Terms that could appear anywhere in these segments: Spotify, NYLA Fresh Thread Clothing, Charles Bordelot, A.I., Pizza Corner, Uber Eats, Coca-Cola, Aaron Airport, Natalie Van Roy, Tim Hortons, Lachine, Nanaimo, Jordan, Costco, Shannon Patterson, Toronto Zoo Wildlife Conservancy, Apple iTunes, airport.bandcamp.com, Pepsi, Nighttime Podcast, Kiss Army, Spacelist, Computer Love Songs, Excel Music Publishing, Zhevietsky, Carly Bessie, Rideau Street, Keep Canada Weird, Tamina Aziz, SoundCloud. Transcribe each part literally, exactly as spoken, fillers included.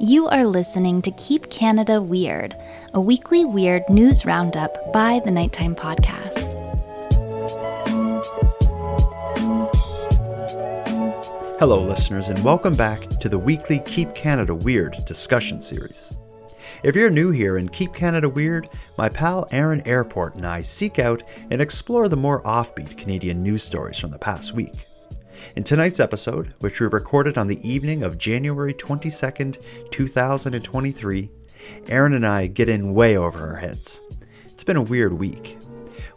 You are listening to Keep Canada Weird, a weekly weird news roundup by the Nighttime Podcast. Hello, listeners, and welcome back to the weekly Keep Canada Weird discussion series. If you're new here in Keep Canada Weird, my pal Aaron Airport and I seek out and explore the more offbeat Canadian news stories from the past week. In tonight's episode, which we recorded on the evening of January twenty-second, two thousand twenty-three, Aaron and I get in way over our heads. It's been a weird week.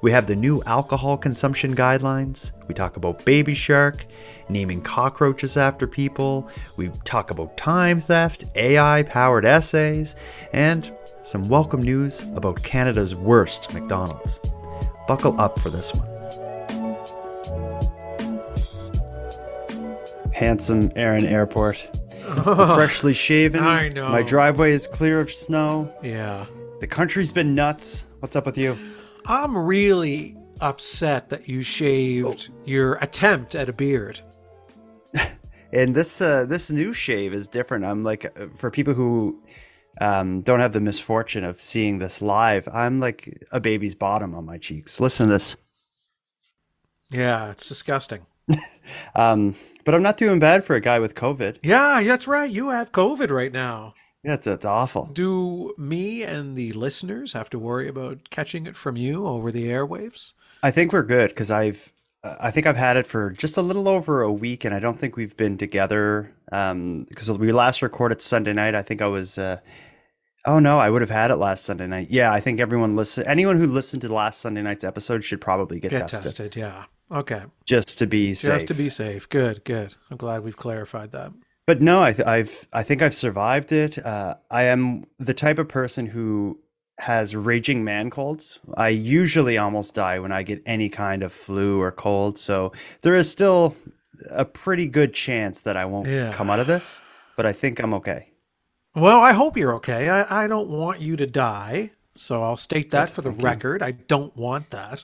We have the new alcohol consumption guidelines, we talk about Baby Shark, naming cockroaches after people, we talk about time theft, A I-powered essays, and some welcome news about Canada's worst McDonald's. Buckle up for this one. Handsome Aaron Airport. Oh, freshly shaven. I know. My driveway is clear of snow. Yeah. The country's been nuts. What's up with you? I'm really upset that you shaved oh. your attempt at a beard. And this uh, this new shave is different. I'm like, for people who um, don't have the misfortune of seeing this live, I'm like a baby's bottom on my cheeks. Listen to this. Yeah, it's disgusting. um, but I'm not doing bad for a guy with COVID. Yeah, that's right. You have COVID right now. Yeah, it's, it's awful. Do me and the listeners have to worry about catching it from you over the airwaves? I think we're good because I've, uh, I think I've had it for just a little over a week, and I don't think we've been together um, because we last recorded Sunday night. I think I was, uh, oh no, I would have had it last Sunday night. Yeah, I think everyone listen, anyone who listened to last Sunday night's episode should probably get, get tested. tested. Yeah. Okay. Just to be just safe. Just to be safe. Good. Good. I'm glad we've clarified that. But no, I th- I've I think I've survived it. Uh, I am the type of person who has raging man colds. I usually almost die when I get any kind of flu or cold. So there is still a pretty good chance that I won't yeah. come out of this. But I think I'm okay. Well, I hope you're okay. I, I don't want you to die. So I'll state that for the okay. record. I don't want that.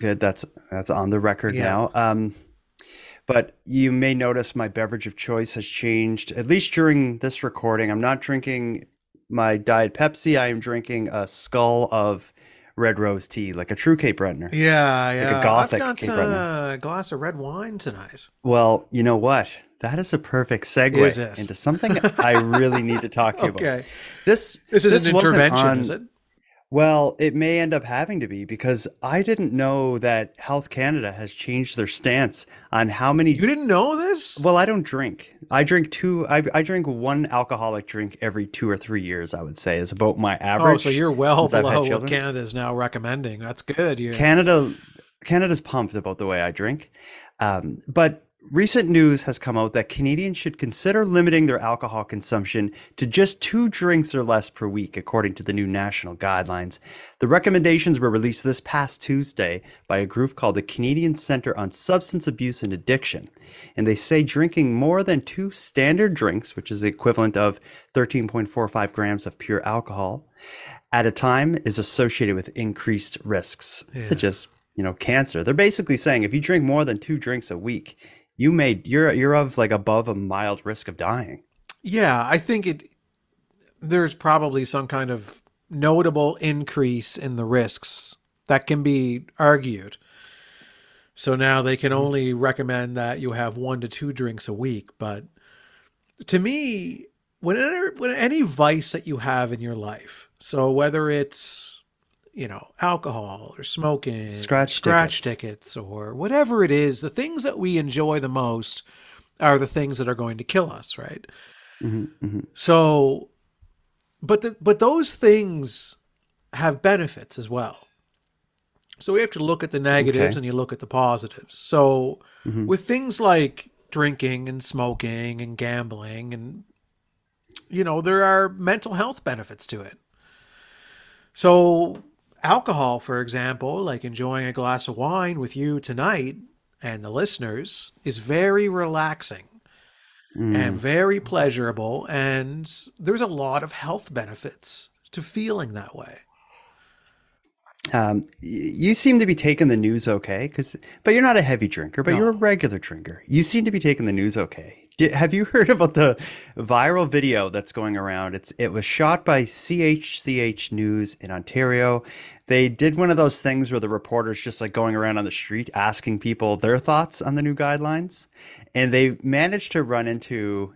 Good. That's that's on the record yeah. now. Um, But you may notice my beverage of choice has changed, at least during this recording. I'm not drinking my Diet Pepsi. I am drinking a skull of red rose tea, like a true Cape Breton. Yeah, yeah. Like a Gothic I've got, Cape Breton. Uh, a glass of red wine tonight. Well, you know what? That is a perfect segue into something I really need to talk to you okay. about. This, this is this an intervention, on, is it? Well, it may end up having to be because I didn't know that Health Canada has changed their stance on how many. You didn't know this? Well, I don't drink. I drink two. I, I drink one alcoholic drink every two or three years, I would say, is about my average. Oh, so you're well below what Canada is now recommending. That's good. You're... Canada, Canada's pumped about the way I drink. Um, but recent news has come out that Canadians should consider limiting their alcohol consumption to just two drinks or less per week, according to the new national guidelines. The recommendations were released this past Tuesday by a group called the Canadian Centre on Substance Abuse and Addiction. And they say drinking more than two standard drinks, which is the equivalent of thirteen point four five grams of pure alcohol, at a time is associated with increased risks, yeah. such as, you know, cancer. They're basically saying if you drink more than two drinks a week, You made you're you're of like above a mild risk of dying. Yeah, I think it. There's probably some kind of notable increase in the risks that can be argued. So now they can only recommend that you have one to two drinks a week. But to me, whenever when any vice that you have in your life, so whether it's you know alcohol or smoking, scratch scratch tickets. tickets or whatever it is, the things that we enjoy the most are the things that are going to kill us, right? Mm-hmm, mm-hmm. So but the, but those things have benefits as well, so we have to look at the negatives okay. and you look at the positives. So mm-hmm. with things like drinking and smoking and gambling, and you know there are mental health benefits to it. So alcohol, for example, like enjoying a glass of wine with you tonight and the listeners, is very relaxing mm. and very pleasurable. And there's a lot of health benefits to feeling that way. Um, you seem to be taking the news okay, 'cause, but you're not a heavy drinker, but no. you're a regular drinker. You seem to be taking the news okay. Did, have you heard about the viral video that's going around? It's it was shot by C H C H News in Ontario. They did one of those things where the reporter's just like going around on the street asking people their thoughts on the new guidelines, and they managed to run into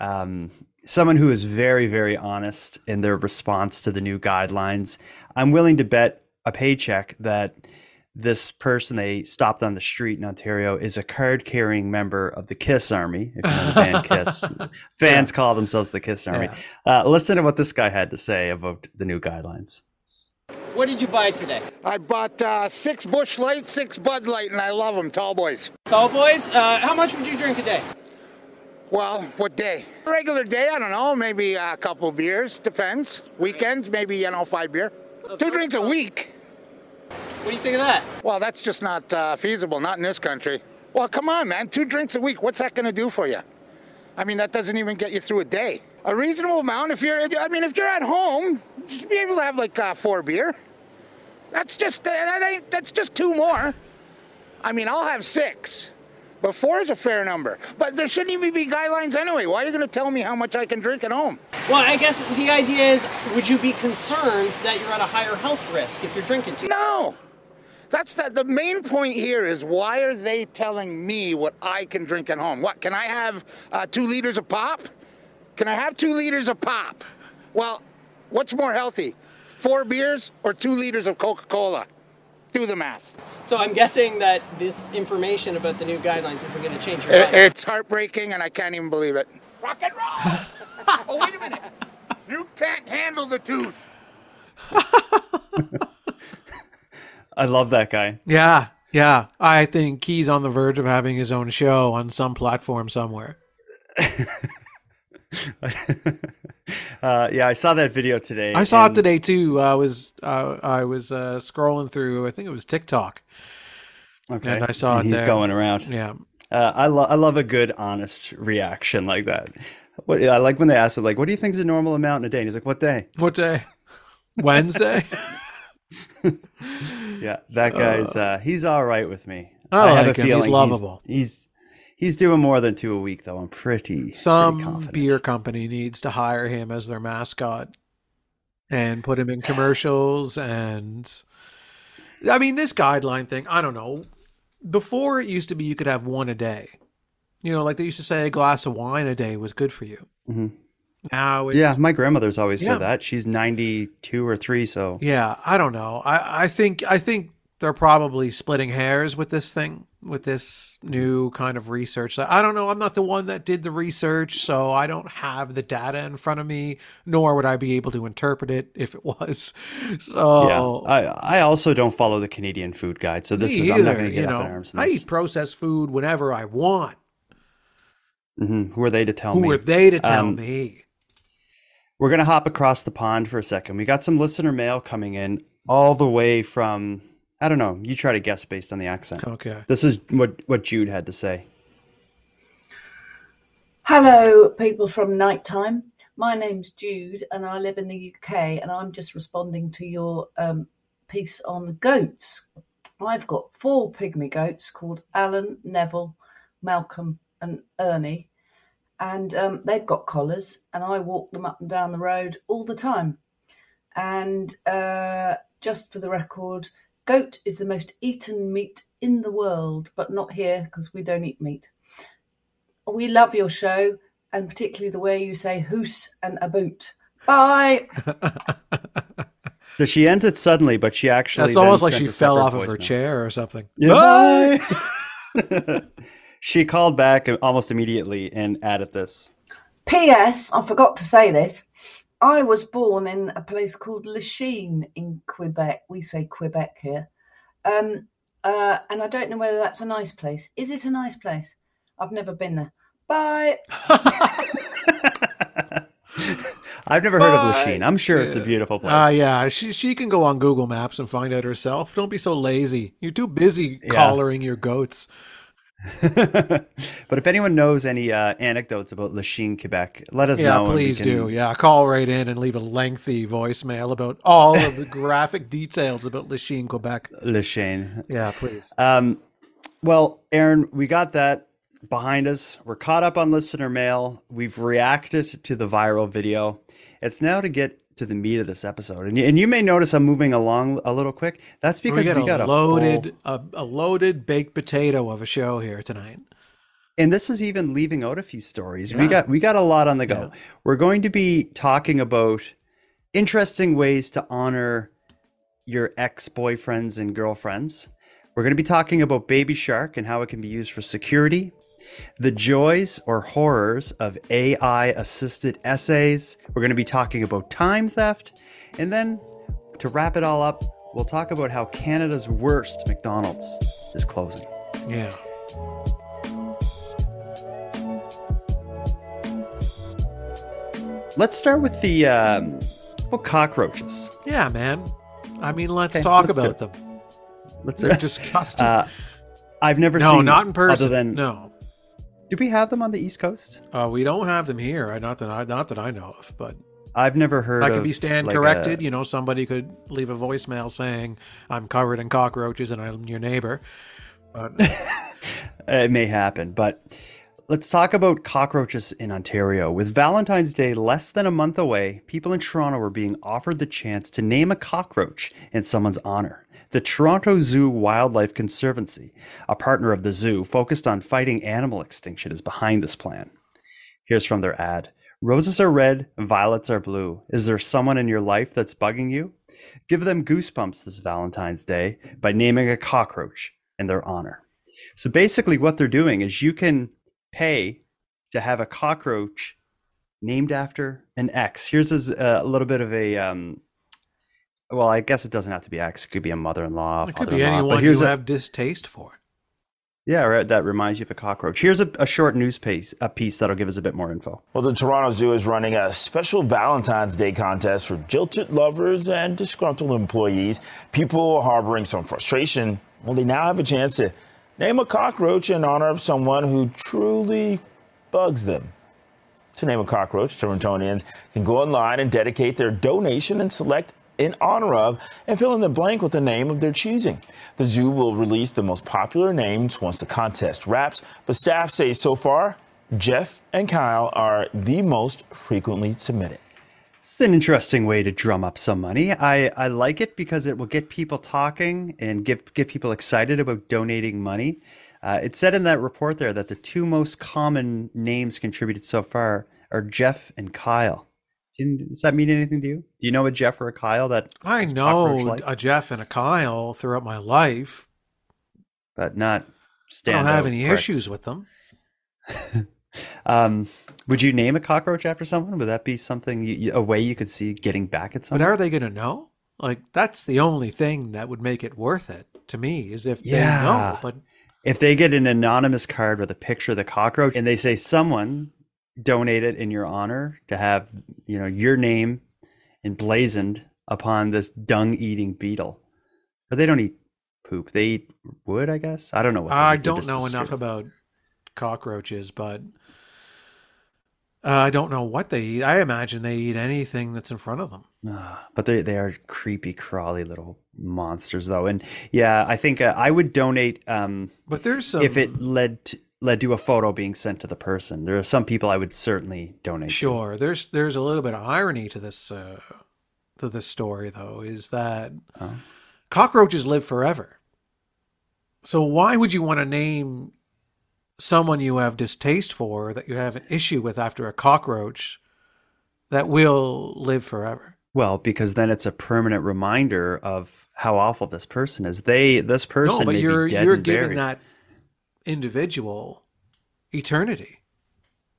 um, someone who is very, very honest in their response to the new guidelines. I'm willing to bet a paycheck that this person they stopped on the street in Ontario is a card-carrying member of the Kiss Army. If you know the band Kiss, fans yeah. call themselves the Kiss Army. Yeah. Uh, listen to what this guy had to say about the new guidelines. What did you buy today? I bought uh, six Bush Light, six Bud Light, and I love them, tall boys. Tall boys? Uh, how much would you drink a day? Well, what day? Regular day, I don't know, maybe a couple beers, depends. Weekends, maybe, you know, five beer. Two drinks a week. What do you think of that? Well, that's just not uh, feasible, not in this country. Well, come on, man, two drinks a week, what's that gonna do for you? I mean, that doesn't even get you through a day. A reasonable amount, if you're, I mean, if you're at home, you should be able to have like uh, four beer. That's just, that ain't, that's just two more. I mean, I'll have six, but four is a fair number. But there shouldn't even be guidelines anyway. Why are you gonna tell me how much I can drink at home? Well, I guess the idea is, would you be concerned that you're at a higher health risk if you're drinking too much? No. That's the, the main point here is, why are they telling me what I can drink at home? What, can I have uh, two liters of pop? Can I have two liters of pop? Well, what's more healthy, four beers or two liters of Coca-Cola? Do the math. So I'm guessing that this information about the new guidelines isn't going to change your life. It's heartbreaking, and I can't even believe it. Rock and roll! Oh, wait a minute. You can't handle the tooth. I love that guy. Yeah, yeah. I think he's on the verge of having his own show on some platform somewhere. uh, yeah, I saw that video today. I saw it today too. I was uh, I was uh, scrolling through. I think it was TikTok. Okay, and I saw and it. He's there. Going around. Yeah, uh, I love I love a good honest reaction like that. What I like when they ask him, like, "What do you think is a normal amount in a day?" And he's like, "What day? What day? Wednesday." Yeah, that guy's uh he's all right with me. I, I have like a feeling he's lovable. He's, he's he's doing more than two a week though. I'm pretty some pretty confident. Beer company needs to hire him as their mascot and put him in commercials. And I mean, this guideline thing, I don't know. Before, it used to be you could have one a day. You know, like they used to say a glass of wine a day was good for you. Mm-hmm. Now it's, yeah, my grandmother's always yeah. said that. She's ninety-two or three, so yeah, I don't know. I I think I think they're probably splitting hairs with this thing, with this new kind of research. I don't know. I'm not the one that did the research, so I don't have the data in front of me, nor would I be able to interpret it if it was. So yeah, I I also don't follow the Canadian food guide, so this is either. I'm not going to get you up know, in arms. I eat processed food whenever I want. Mm-hmm. Who are they to tell Who me? Who are they to tell um, me? We're going to hop across the pond for a second. We got some listener mail coming in all the way from, I don't know, you try to guess based on the accent. Okay. This is what, what Jude had to say. Hello, people from Nighttime. My name's Jude and I live in the U K, and I'm just responding to your um, piece on goats. I've got four pygmy goats called Alan, Neville, Malcolm and Ernie. And um, they've got collars, and I walk them up and down the road all the time. And uh, just for the record, goat is the most eaten meat in the world, but not here because we don't eat meat. We love your show, and particularly the way you say hoose and aboot. Bye. So she ends it suddenly, but she actually... That's almost like she fell off of her chair or something. Yeah, bye. She called back almost immediately and added this. P S. I forgot to say this. I was born in a place called Lachine in Quebec. We say Quebec here. Um, uh, and I don't know whether that's a nice place. Is it a nice place? I've never been there. Bye. I've never Bye. heard of Lachine. I'm sure yeah. it's a beautiful place. Uh, yeah, she she can go on Google Maps and find out herself. Don't be so lazy. You're too busy yeah. collaring your goats. But if anyone knows any uh, anecdotes about Lachine, Quebec, let us yeah, know. Yeah, please can... do. Yeah, call right in and leave a lengthy voicemail about all of the graphic details about Lachine, Quebec. Lachine. Yeah, please. Um, well, Aaron, we got that behind us. We're caught up on listener mail. We've reacted to the viral video. It's now to get to the meat of this episode. And you, and you may notice I'm moving along a little quick. That's because we got, we got a, a loaded full... a, a loaded baked potato of a show here tonight. And this is even leaving out a few stories. Yeah. We got we got a lot on the go. Yeah. We're going to be talking about interesting ways to honor your ex-boyfriends and girlfriends. We're going to be talking about Baby Shark and how it can be used for security, the joys or horrors of A I-assisted essays. We're going to be talking about time theft. And then to wrap it all up, we'll talk about how Canada's worst McDonald's is closing. Yeah. Let's start with the um, well, cockroaches. Yeah, man. I mean, let's okay, talk let's about them. Let's They're uh, disgusting. Uh, I've never no, seen No, not in person. Other than, no. Do we have them on the East Coast? Uh, we don't have them here. Not that I, not that I know of, but I've never heard. I could be stand like corrected. A, you know, somebody could leave a voicemail saying, "I'm covered in cockroaches and I'm your neighbor." But it may happen, but. Let's talk about cockroaches in Ontario. With Valentine's Day less than a month away, people in Toronto were being offered the chance to name a cockroach in someone's honor. The Toronto Zoo Wildlife Conservancy, a partner of the zoo focused on fighting animal extinction, is behind this plan. Here's from their ad. Roses are red, violets are blue. Is there someone in your life that's bugging you? Give them goosebumps this Valentine's Day by naming a cockroach in their honor. So basically what they're doing is you can pay to have a cockroach named after an ex. Here's a, a little bit of a, um, well, I guess it doesn't have to be ex. It could be a mother-in-law. It could be anyone you have distaste for. Yeah, right, that reminds you of a cockroach. Here's a, a short news piece, a piece that'll give us a bit more info. Well, the Toronto Zoo is running a special Valentine's Day contest for jilted lovers and disgruntled employees. People harboring some frustration, well, they now have a chance to name a cockroach in honor of someone who truly bugs them. To name a cockroach, Torontonians can go online and dedicate their donation and select in honor of and fill in the blank with the name of their choosing. The zoo will release the most popular names once the contest wraps, but staff say so far, Jeff and Kyle are the most frequently submitted. It's an interesting way to drum up some money. I, I like it because it will get people talking and give, get people excited about donating money. Uh, it said in that report there that the two most common names contributed so far are Jeff and Kyle. Does that mean anything to you? Do you know a Jeff or a Kyle? That I know a Jeff and a Kyle throughout my life. But not standout. I don't have any pricks. Issues with them. Um, would you name a cockroach after someone? Would that be something, you, a way you could see getting back at someone? But are they going to know? Like, that's the only thing that would make it worth it to me is if yeah. they know. But if they get an anonymous card with a picture of the cockroach and they say someone donated in your honor to have, you know, your name emblazoned upon this dung eating beetle, but they don't eat poop. They eat wood, I guess. I don't know. What I don't know enough about cockroaches, but uh, I don't know what they eat. I imagine they eat anything that's in front of them. Uh, but they, they are creepy, crawly little monsters, though. And yeah, I think uh, I would donate. Um, but there's some, if it led to, led to a photo being sent to the person. There are some people I would certainly donate. Sure, to. there's there's a little bit of irony to this uh, to this story, though, is that huh? cockroaches live forever. So why would you want to name someone you have distaste for, that you have an issue with, after a cockroach that will live forever? Well, because then it's a permanent reminder of how awful this person is. They, this person no, but may you're, be dead you're and giving buried. That individual eternity,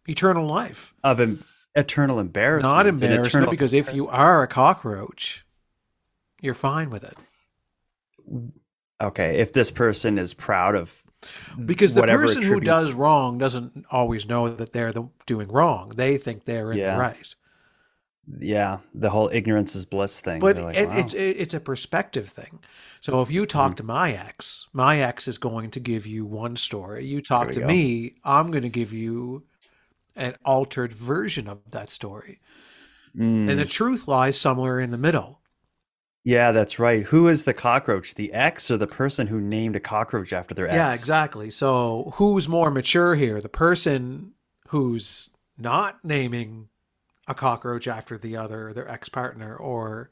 eternal life. Of an eternal embarrassment. Not embarrassment, eternal, because if you are a cockroach, you're fine with it. Okay, if this person is proud of because the Whatever person who does wrong doesn't always know that they're the, doing wrong. They think they're in yeah. the right. Yeah, the whole ignorance is bliss thing. But like, it, wow. it's it's a perspective thing. So if you talk mm. to my ex, my ex is going to give you one story. You talk to go. me, I'm going to give you an altered version of that story. Mm. And the truth lies somewhere in the middle. Yeah, that's right. Who is the cockroach, the ex or the person who named a cockroach after their ex? Yeah, exactly. So who's more mature here? The person who's not naming a cockroach after the other, their ex-partner, or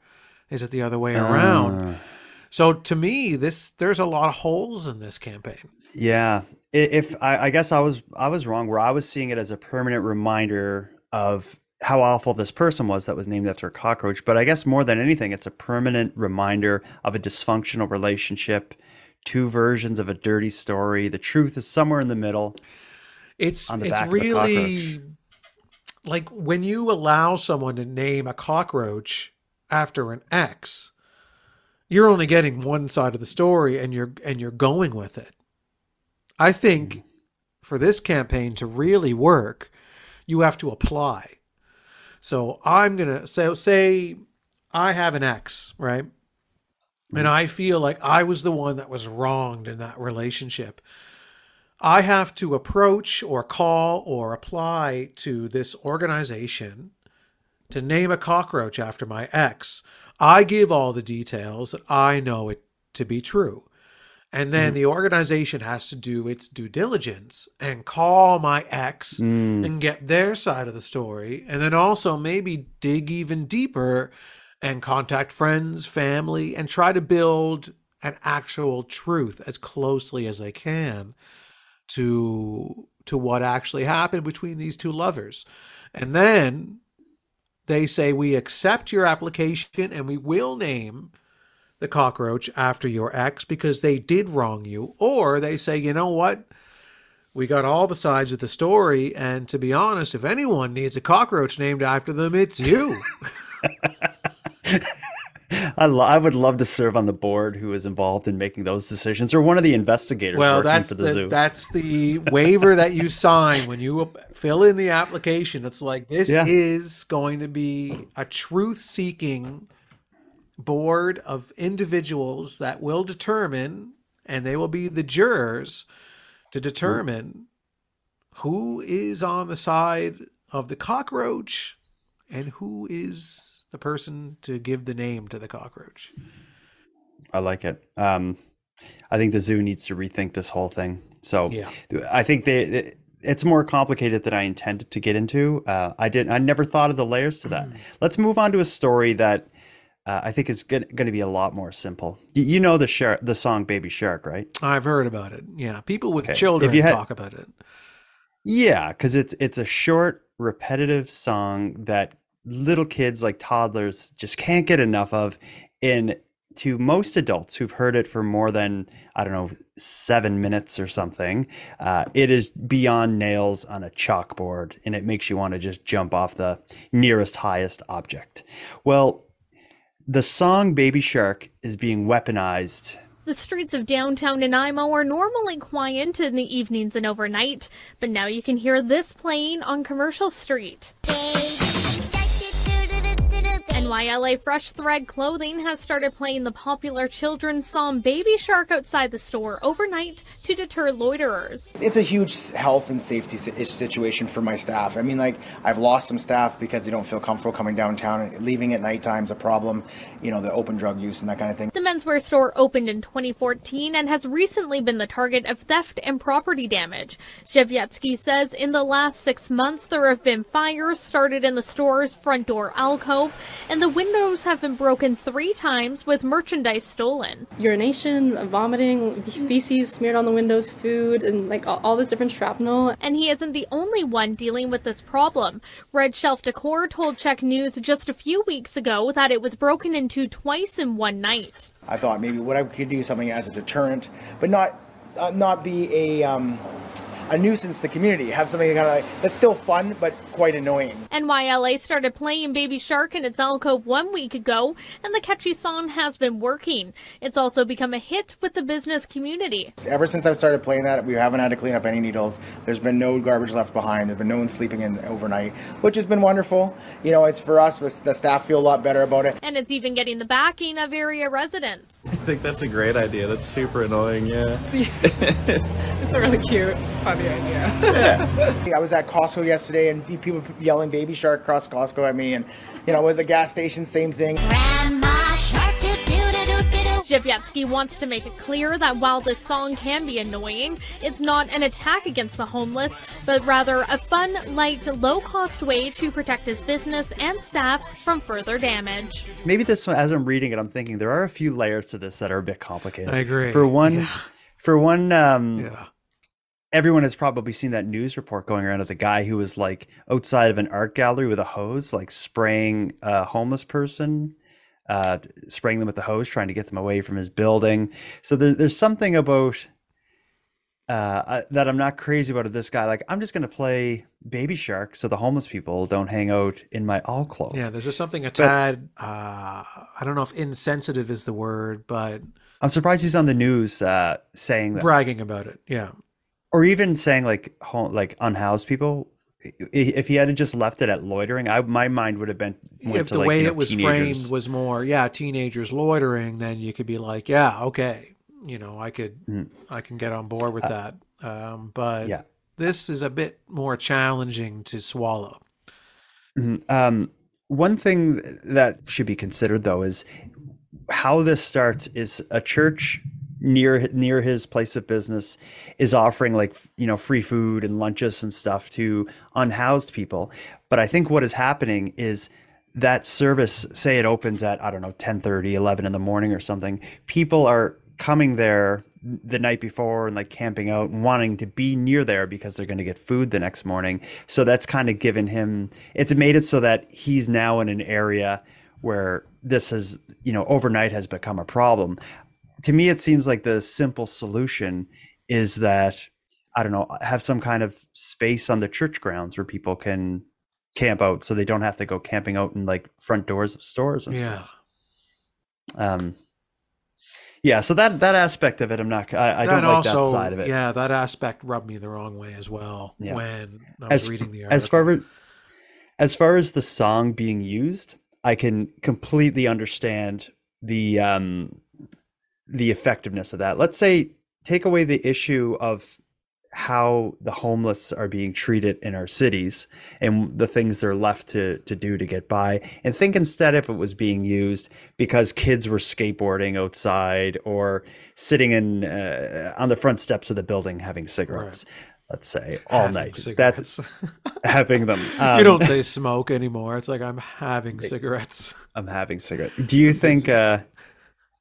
is it the other way around? Uh, so to me, this there's a lot of holes in this campaign. Yeah, if I, I guess I was I was wrong where I was seeing it as a permanent reminder of how awful this person was that was named after a cockroach. But I guess more than anything, it's a permanent reminder of a dysfunctional relationship, two versions of a dirty story. The truth is somewhere in the middle. It's on the it's back really of the like when you allow someone to name a cockroach after an ex, you're only getting one side of the story and you're and you're going with it. I think mm. for this campaign to really work, you have to apply. So I'm going to say, say I have an ex, right? And I feel like I was the one that was wronged in that relationship. I have to approach or call or apply to this organization to name a cockroach after my ex. I give all the details that I know it to be true. And then mm. the organization has to do its due diligence and call my ex mm. and get their side of the story. And then also maybe dig even deeper and contact friends, family, and try to build an actual truth as closely as they can to, to what actually happened between these two lovers. And then they say, we accept your application and we will name the cockroach after your ex because they did wrong you. Or they say, you know what? We got all the sides of the story. And to be honest, if anyone needs a cockroach named after them, it's you. I, lo- I would love to serve on the board who is involved in making those decisions, or one of the investigators well, working that's for the, the zoo. That's the waiver that you sign when you fill in the application. It's like, this yeah. is going to be a truth-seeking board of individuals that will determine, and they will be the jurors to determine who is on the side of the cockroach and who is the person to give the name to the cockroach. I like it. Um, I think the zoo needs to rethink this whole thing. So yeah. I think they, they it's more complicated than I intended to get into. Uh, I didn't, I never thought of the layers to that. Mm. Let's move on to a story that Uh, I think it's going to be a lot more simple. You, you know the shark, the song "Baby Shark," right? I've heard about it. Yeah, people with okay. children had, talk about it. Yeah, because it's it's a short, repetitive song that little kids, like toddlers, just can't get enough of. And to most adults who've heard it for more than I don't know seven minutes or something, uh, it is beyond nails on a chalkboard, and it makes you want to just jump off the nearest highest object. Well. The song Baby Shark is being weaponized. The streets of downtown Nanaimo are normally quiet in the evenings and overnight, but now you can hear this playing on Commercial Street. N Y L A Fresh Thread Clothing has started playing the popular children's song Baby Shark outside the store overnight to deter loiterers. It's a huge health and safety situation for my staff. I mean, like, I've lost some staff because they don't feel comfortable coming downtown. Leaving at nighttime is a problem, you know, the open drug use and that kind of thing. The menswear store opened in twenty fourteen and has recently been the target of theft and property damage. Zhevietsky says in the last six months there have been fires started in the store's front door alcove, and the windows have been broken three times with merchandise stolen. Urination, vomiting, feces smeared on the windows, food, and like all, all this different shrapnel. And he isn't the only one dealing with this problem. Red Shelf Decor told C H C H News just a few weeks ago that it was broken into twice in one night. I thought maybe what I could do something as a deterrent, but not uh, not be a... Um... a nuisance to the community, have something kind of like, that's still fun, but quite annoying. N Y L A started playing Baby Shark in its alcove one week ago, and the catchy song has been working. It's also become a hit with the business community. Ever since I've started playing that, we haven't had to clean up any needles. There's been no garbage left behind. There's been no one sleeping in overnight, which has been wonderful. You know, it's for us, the staff feel a lot better about it. And it's even getting the backing of area residents. I think that's a great idea. That's super annoying, yeah. It's a really cute, fun idea. Yeah. I was at Costco yesterday and people yelling Baby Shark across Costco at me, and you know, it was the gas station, same thing. Grandma Shark to Javetsky wants to make it clear that while this song can be annoying, it's not an attack against the homeless, but rather a fun, light, low-cost way to protect his business and staff from further damage. Maybe this one, as I'm reading it, I'm thinking there are a few layers to this that are a bit complicated. I agree. For one, yeah. for one, um, yeah. Everyone has probably seen that news report going around of the guy who was like outside of an art gallery with a hose, like spraying a homeless person, uh, spraying them with the hose, trying to get them away from his building. So there, there's something about uh, that I'm not crazy about this guy. Like, I'm just going to play Baby Shark so the homeless people don't hang out in my all clothes. Yeah, there's just something a tad, but, uh, I don't know if insensitive is the word, but. I'm surprised he's on the news uh, saying that. Bragging about it, yeah. Or even saying like home, like unhoused people. If he hadn't just left it at loitering, I my mind would have been went if to the like, way you know, it was teenagers. Framed was more yeah teenagers loitering, then you could be like yeah okay you know I could mm. I can get on board with uh, that. Um, but yeah. This is a bit more challenging to swallow. Mm-hmm. Um, one thing that should be considered though is how this starts is a church near near his place of business is offering like, you know, free food and lunches and stuff to unhoused people. But I think what is happening is that service, say it opens at, I don't know, ten thirty, eleven in the morning or something. People are coming there the night before and like camping out and wanting to be near there because they're going to get food the next morning. So that's kind of given him, it's made it so that he's now in an area where this has, you know, overnight has become a problem. To me, it seems like the simple solution is that, I don't know, have some kind of space on the church grounds where people can camp out so they don't have to go camping out in like front doors of stores and yeah. stuff. Um, yeah, so that that aspect of it, I'm not, I, I don't like also, that side of it. Yeah, that aspect rubbed me the wrong way as well yeah. when I was as, reading the article. As far as, as far as the song being used, I can completely understand the... Um, the effectiveness of that. Let's say take away the issue of how the homeless are being treated in our cities and the things they're left to to do to get by, and think instead if it was being used because kids were skateboarding outside or sitting in uh, on the front steps of the building having cigarettes right. let's say all having night cigarettes. That's having them um, you don't say smoke anymore, it's like I'm having cigarettes I'm having cigarettes do you think uh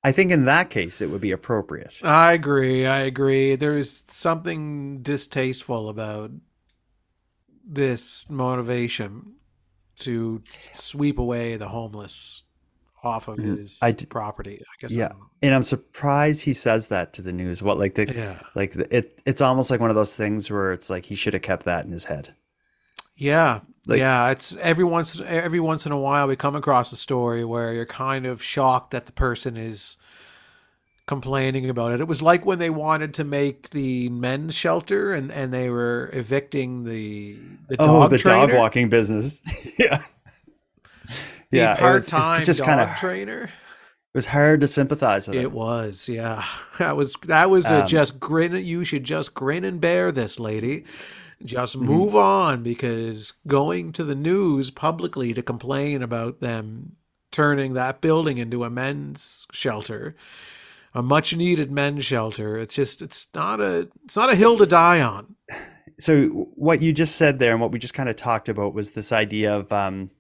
I think in that case, it would be appropriate. I agree. I agree. There is something distasteful about this motivation to sweep away the homeless off of his I d- property. I guess. Yeah. I'm, and I'm surprised he says that to the news. What like the, yeah. like the, it, it's almost like one of those things where it's like, he should have kept that in his head. Yeah. Like, yeah, it's every once every once in a while we come across a story where you're kind of shocked that the person is complaining about it. It was like when they wanted to make the men's shelter and, and they were evicting the the dog oh the trainer. Dog walking business. yeah, the yeah, part-time it was, just dog kinda, trainer. It was hard to sympathize with. It, it. was, yeah, that was that was um, a just grin. You should just grin and bear this, lady. Just move mm-hmm. on, because going to the news publicly to complain about them turning that building into a men's shelter, a much needed men's shelter. It's just, it's not a, it's not a hill to die on. So what you just said there and what we just kind of talked about was this idea of um,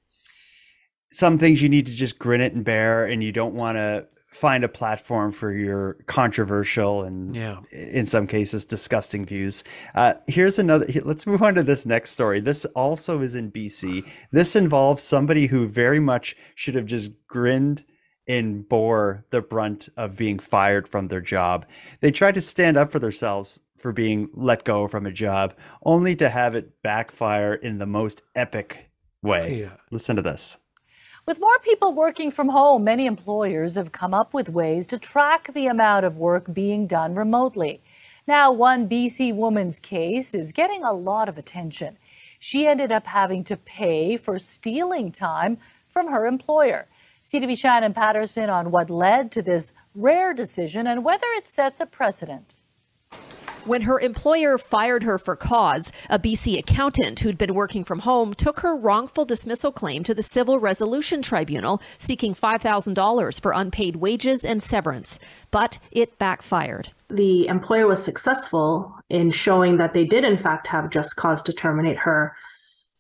some things you need to just grin it and bear, and you don't want to find a platform for your controversial and yeah. in some cases disgusting views. Uh, here's another, let's move on to this next story. This also is in B C. This involves somebody who very much should have just grinned and bore the brunt of being fired from their job. They tried to stand up for themselves for being let go from a job, only to have it backfire in the most epic way. Yeah. Listen to this. With more people working from home, many employers have come up with ways to track the amount of work being done remotely. Now, one B C woman's case is getting a lot of attention. She ended up having to pay for stealing time from her employer. C T V Shannon Patterson on what led to this rare decision and whether it sets a precedent. When her employer fired her for cause, a B C accountant who'd been working from home took her wrongful dismissal claim to the Civil Resolution Tribunal, seeking five thousand dollars for unpaid wages and severance. But it backfired. The employer was successful in showing that they did, in fact, have just cause to terminate her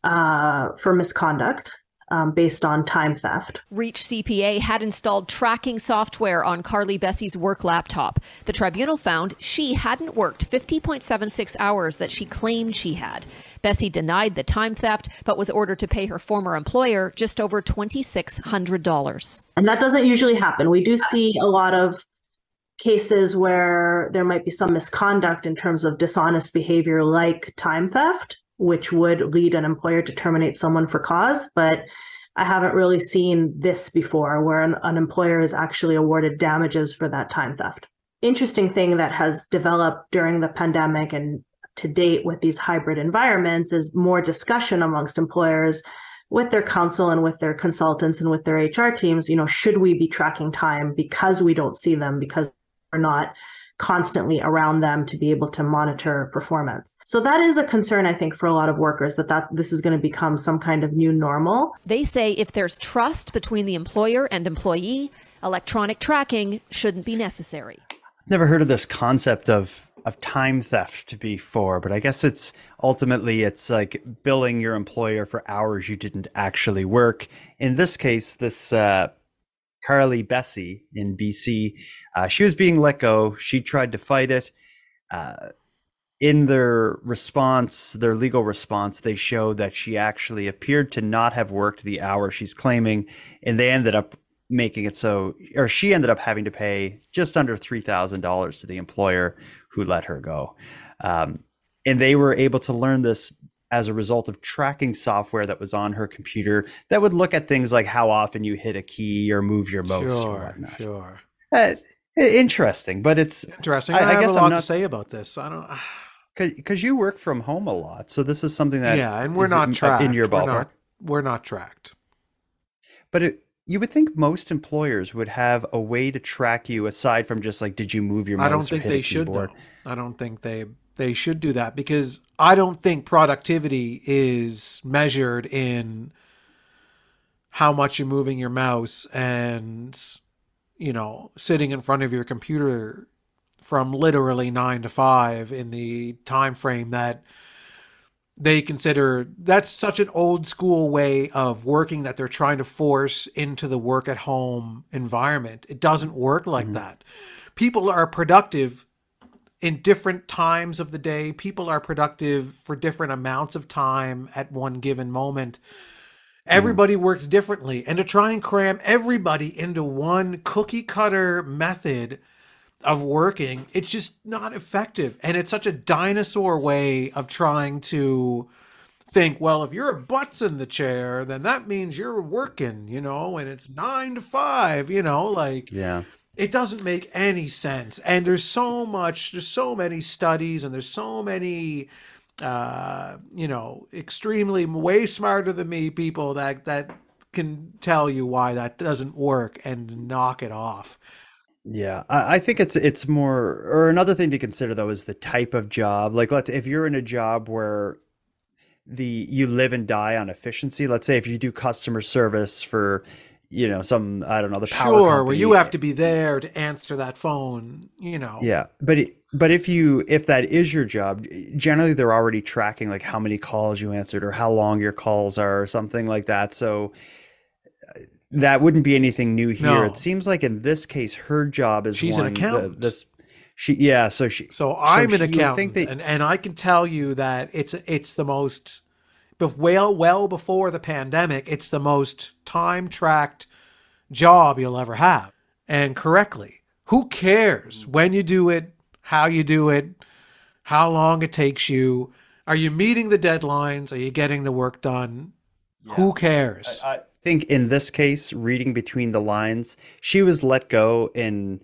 uh, for misconduct. Um, based on time theft. Reach C P A had installed tracking software on Carly Bessie's work laptop. The tribunal found she hadn't worked fifty point seven six hours that she claimed she had. Bessie denied the time theft, but was ordered to pay her former employer just over two thousand six hundred dollars. And that doesn't usually happen. We do see a lot of cases where there might be some misconduct in terms of dishonest behavior like time theft, which would lead an employer to terminate someone for cause. But I haven't really seen this before, where an, an employer is actually awarded damages for that time theft. Interesting thing that has developed during the pandemic and to date with these hybrid environments is more discussion amongst employers with their counsel and with their consultants and with their H R teams. You know, should we be tracking time because we don't see them, because we're not constantly around them to be able to monitor performance. So that is a concern, I think, for a lot of workers, that, that this is going to become some kind of new normal. They say if there's trust between the employer and employee, electronic tracking shouldn't be necessary. Never heard of this concept of of time theft before, but I guess it's ultimately it's like billing your employer for hours you didn't actually work. In this case, this uh Carly Bessie in B C, uh, she was being let go. She tried to fight it. Uh, in their response, their legal response, they showed that she actually appeared to not have worked the hour she's claiming, and they ended up making it so, or she ended up having to pay just under three thousand dollars to the employer who let her go. Um, and they were able to learn this as a result of tracking software that was on her computer that would look at things like how often you hit a key or move your mouse. Sure, or whatnot. Sure. Uh, interesting, but it's interesting. I, I, I have guess a lot I'm not, to say about this. I don't, because because you work from home a lot, so this is something that yeah, and we're not in, tracked in your ballpark. We're not, we're not tracked, but it, you would think most employers would have a way to track you aside from just like, did you move your mouse? I don't think or hit they should. Though. I don't think they. They should do that, because I don't think productivity is measured in how much you're moving your mouse and, you know, sitting in front of your computer from literally nine to five in the time frame that they consider. That's such an old school way of working that they're trying to force into the work at home environment. It doesn't work like mm-hmm. that. People are productive in different times of the day. People are productive for different amounts of time at one given moment. Everybody mm. works differently. And to try and cram everybody into one cookie cutter method of working, it's just not effective. And it's such a dinosaur way of trying to think, well, if your butt's in the chair, then that means you're working, you know, and it's nine to five, you know, like, yeah. It doesn't make any sense. And there's so much, there's so many studies and there's so many, uh, you know, extremely way smarter than me people that, that can tell you why that doesn't work and knock it off. Yeah, I, I think it's it's more, or another thing to consider, though, is the type of job. Like, let's if you're in a job where the you live and die on efficiency, let's say if you do customer service for, you know, some, I don't know, the power company. Sure, where you have to be there to answer that phone, you know. Yeah, but it, but if you, if that is your job, generally they're already tracking like how many calls you answered or how long your calls are or something like that. So that wouldn't be anything new here. No. It seems like in this case, her job is she's one, an accountant. The, this, she, yeah, so she. So I'm so an she, accountant, that, and, and I can tell you that it's it's the most, but well, well before the pandemic, it's the most time-tracked job you'll ever have. And correctly, who cares when you do it, how you do it, how long it takes you? Are you meeting the deadlines? Are you getting the work done? Yeah. Who cares? I, I think in this case, reading between the lines, she was let go in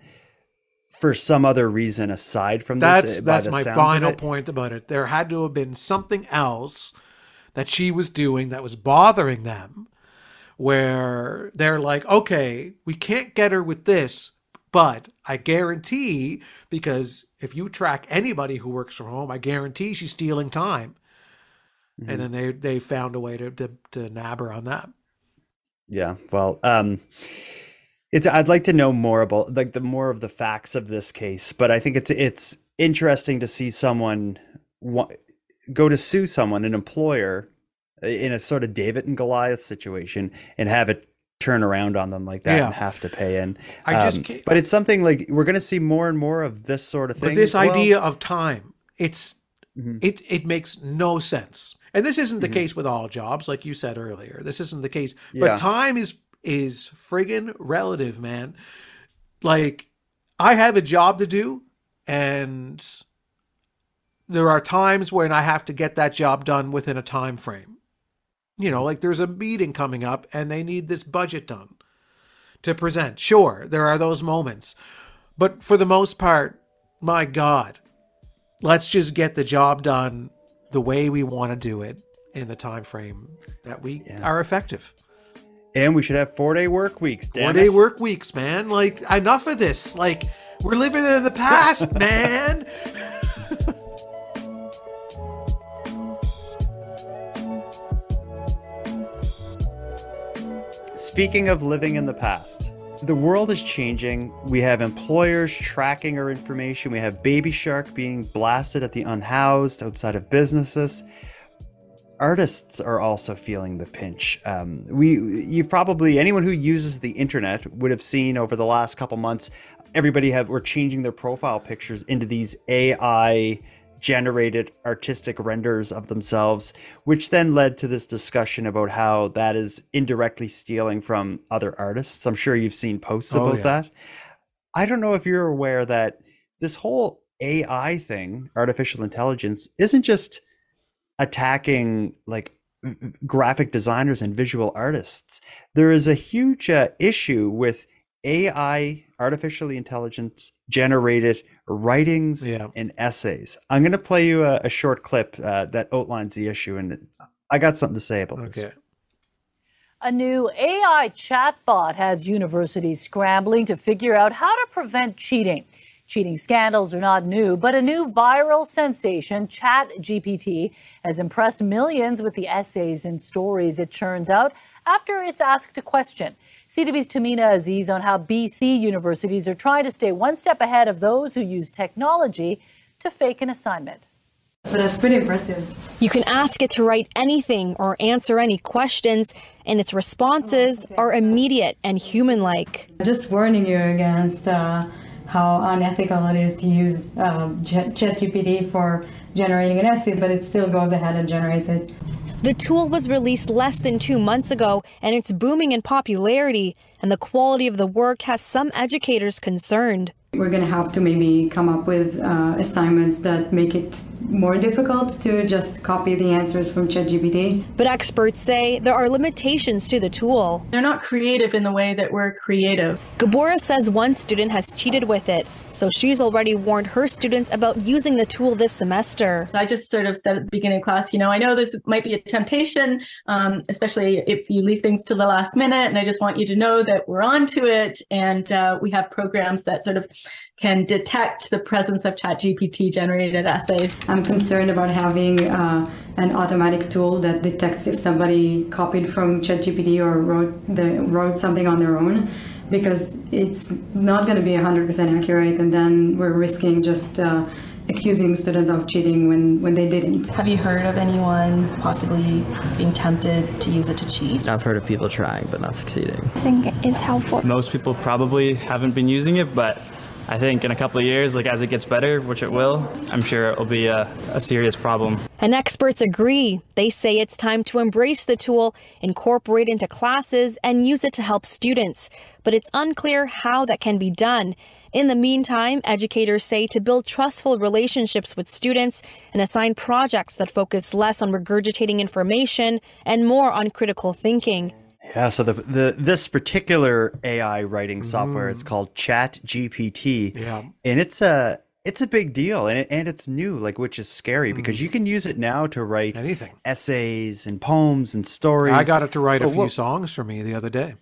for some other reason aside from this. That's, that's my final point about it. There had to have been something else that she was doing that was bothering them, where they're like, okay, we can't get her with this, but I guarantee, because If you track anybody who works from home, I guarantee she's stealing time. Mm-hmm. And then they, they found a way to, to, to nab her on that. Yeah. Well, um, it's, I'd like to know more about like the more of the facts of this case, but I think it's, it's interesting to see someone wa- go to sue someone, an employer, in a sort of David and Goliath situation, and have it turn around on them like that, yeah, and have to pay in. I um, just can't, but it's something like we're going to see more and more of this sort of thing. But this well, idea of time, it's mm-hmm. it it makes no sense. And this isn't the mm-hmm. case with all jobs, like you said earlier. This isn't the case. Yeah. But time is is friggin' relative, man. Like, I have a job to do, and there are times when I have to get that job done within a time frame. You know, like there's a meeting coming up and they need this budget done to present. Sure, there are those moments. But for the most part, my God, let's just get the job done the way we want to do it in the time frame that we yeah. are effective. And we should have four-day work weeks. Four-day work weeks, man. Like, enough of this. Like, we're living in the past, man. Speaking of living in the past, the world is changing. We have employers tracking our information. We have Baby Shark being blasted at the unhoused outside of businesses. Artists are also feeling the pinch. Um, we, you've probably, anyone who uses the internet would have seen over the last couple months, everybody have, were changing their profile pictures into these A I generated artistic renders of themselves, which then led to this discussion about how that is indirectly stealing from other artists. I'm sure you've seen posts about oh, yeah. that. I don't know if you're aware that this whole A I thing, artificial intelligence, isn't just attacking like graphic designers and visual artists. There is a huge uh, issue with A I, artificially intelligence generated writings yeah. and essays. I'm going to play you a, a short clip uh, that outlines the issue, and I got something to say about okay. this. A new A I chatbot has universities scrambling to figure out how to prevent cheating. Cheating scandals are not new, but a new viral sensation, ChatGPT, has impressed millions with the essays and stories it churns out after it's asked a question. C T V's Tamina Aziz on how B C universities are trying to stay one step ahead of those who use technology to fake an assignment. But that's pretty impressive. You can ask it to write anything or answer any questions, and its responses oh, okay. are immediate and human-like. Just warning you against uh, how unethical it is to use um, ChatGPT for generating an essay, but it still goes ahead and generates it. The tool was released less than two months ago, and it's booming in popularity, and the quality of the work has some educators concerned. We're going to have to maybe come up with uh, assignments that make it more difficult to just copy the answers from ChatGPT. But experts say there are limitations to the tool. They're not creative in the way that we're creative. Gabora says one student has cheated with it, so she's already warned her students about using the tool this semester. I just sort of said at the beginning of class, you know, I know this might be a temptation, um, especially if you leave things to the last minute, and I just want you to know that we're on to it, and uh, we have programs that sort of can detect the presence of ChatGPT generated essays. I'm concerned about having uh, an automatic tool that detects if somebody copied from ChatGPT or wrote the, wrote something on their own, because it's not going to be one hundred percent accurate, and then we're risking just uh, accusing students of cheating when, when they didn't. Have you heard of anyone possibly being tempted to use it to cheat? I've heard of people trying but not succeeding. I think it's helpful. Most people probably haven't been using it, but I think in a couple of years, like as it gets better, which it will, I'm sure it will be a, a serious problem. And experts agree. They say it's time to embrace the tool, incorporate into classes, and use it to help students. But it's unclear how that can be done. In the meantime, educators say to build trustful relationships with students and assign projects that focus less on regurgitating information and more on critical thinking. Yeah, so the, the this particular A I writing software, mm. it's called ChatGPT, yeah. and it's a it's a big deal, and it, and it's new, like which is scary mm. because you can use it now to write anything, essays and poems and stories. I got it to write but a few what, songs for me the other day.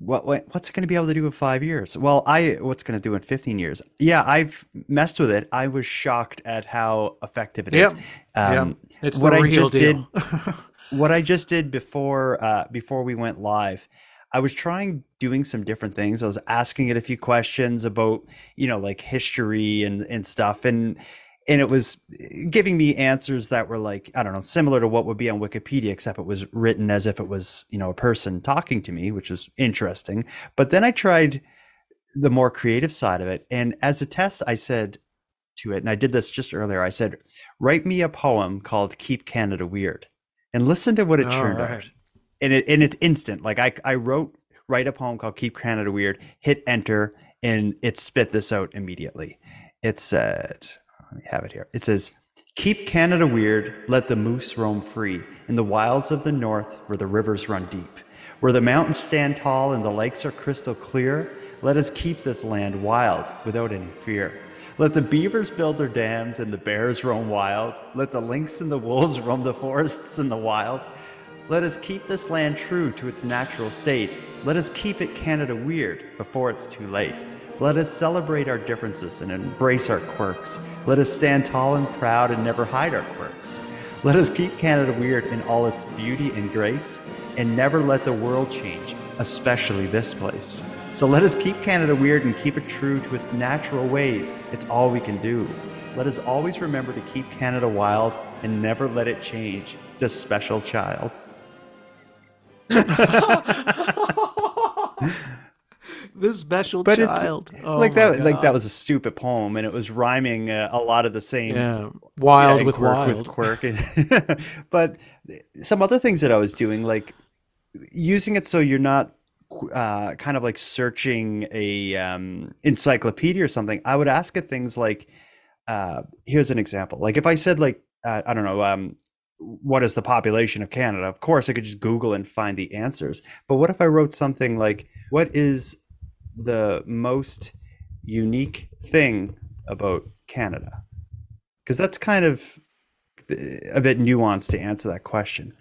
What, what what's it going to be able to do in five years? Well, I what's going to do in fifteen years? Yeah, I've messed with it. I was shocked at how effective it yep. is. Um, yep. It's what the real I just deal. did. What I just did before uh, before we went live, I was trying doing some different things. I was asking it a few questions about, you know, like history and and stuff, and and it was giving me answers that were like, I don't know, similar to what would be on Wikipedia, except it was written as if it was, you know, a person talking to me, which was interesting. But then I tried the more creative side of it, and as a test, I said to it, and I did this just earlier, I said, write me a poem called Keep Canada Weird. And listen to what it turned right. out. And, it, and it's instant. Like I, I wrote, write a poem called Keep Canada Weird, hit enter, and it spit this out immediately. It said, let me have it here. It says, keep Canada weird, let the moose roam free in the wilds of the north where the rivers run deep, where the mountains stand tall and the lakes are crystal clear. Let us keep this land wild without any fear. Let the beavers build their dams and the bears roam wild. Let the lynx and the wolves roam the forests and the wild. Let us keep this land true to its natural state. Let us keep it Canada weird before it's too late. Let us celebrate our differences and embrace our quirks. Let us stand tall and proud and never hide our quirks. Let us keep Canada weird in all its beauty and grace, and never let the world change, especially this place. So let us keep Canada weird and keep it true to its natural ways. It's all we can do. Let us always remember to keep Canada wild and never let it change, this special child. This special but child. It's, oh like that God. Like that was a stupid poem, and it was rhyming uh, a lot of the same yeah. wild yeah, with quirk wild with quirk. But some other things that I was doing, like using it so you're not uh, kind of like searching a um, encyclopedia or something. I would ask it things like, uh, here's an example. Like if I said like, uh, I don't know, um, what is the population of Canada? Of course, I could just Google and find the answers. But what if I wrote something like, what is the most unique thing about Canada? Because that's kind of a bit nuanced to answer that question.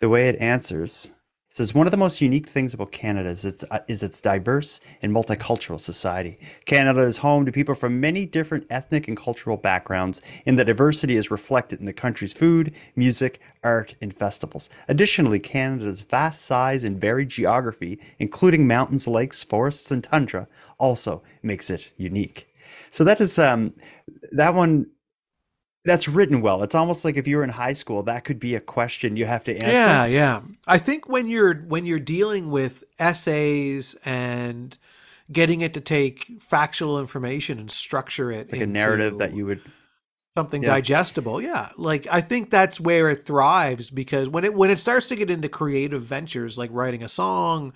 The way it answers, it says, one of the most unique things about Canada is its, uh, is its diverse and multicultural society. Canada is home to people from many different ethnic and cultural backgrounds, and the diversity is reflected in the country's food, music, art, and festivals. Additionally, Canada's vast size and varied geography, including mountains, lakes, forests, and tundra, also makes it unique. So that is, um, that one... That's written well. It's almost like if you were in high school, that could be a question you have to answer. Yeah, yeah. I think when you're when you're dealing with essays and getting it to take factual information and structure it like into a narrative that you would something yeah. digestible. Yeah. Like I think that's where it thrives, because when it when it starts to get into creative ventures like writing a song,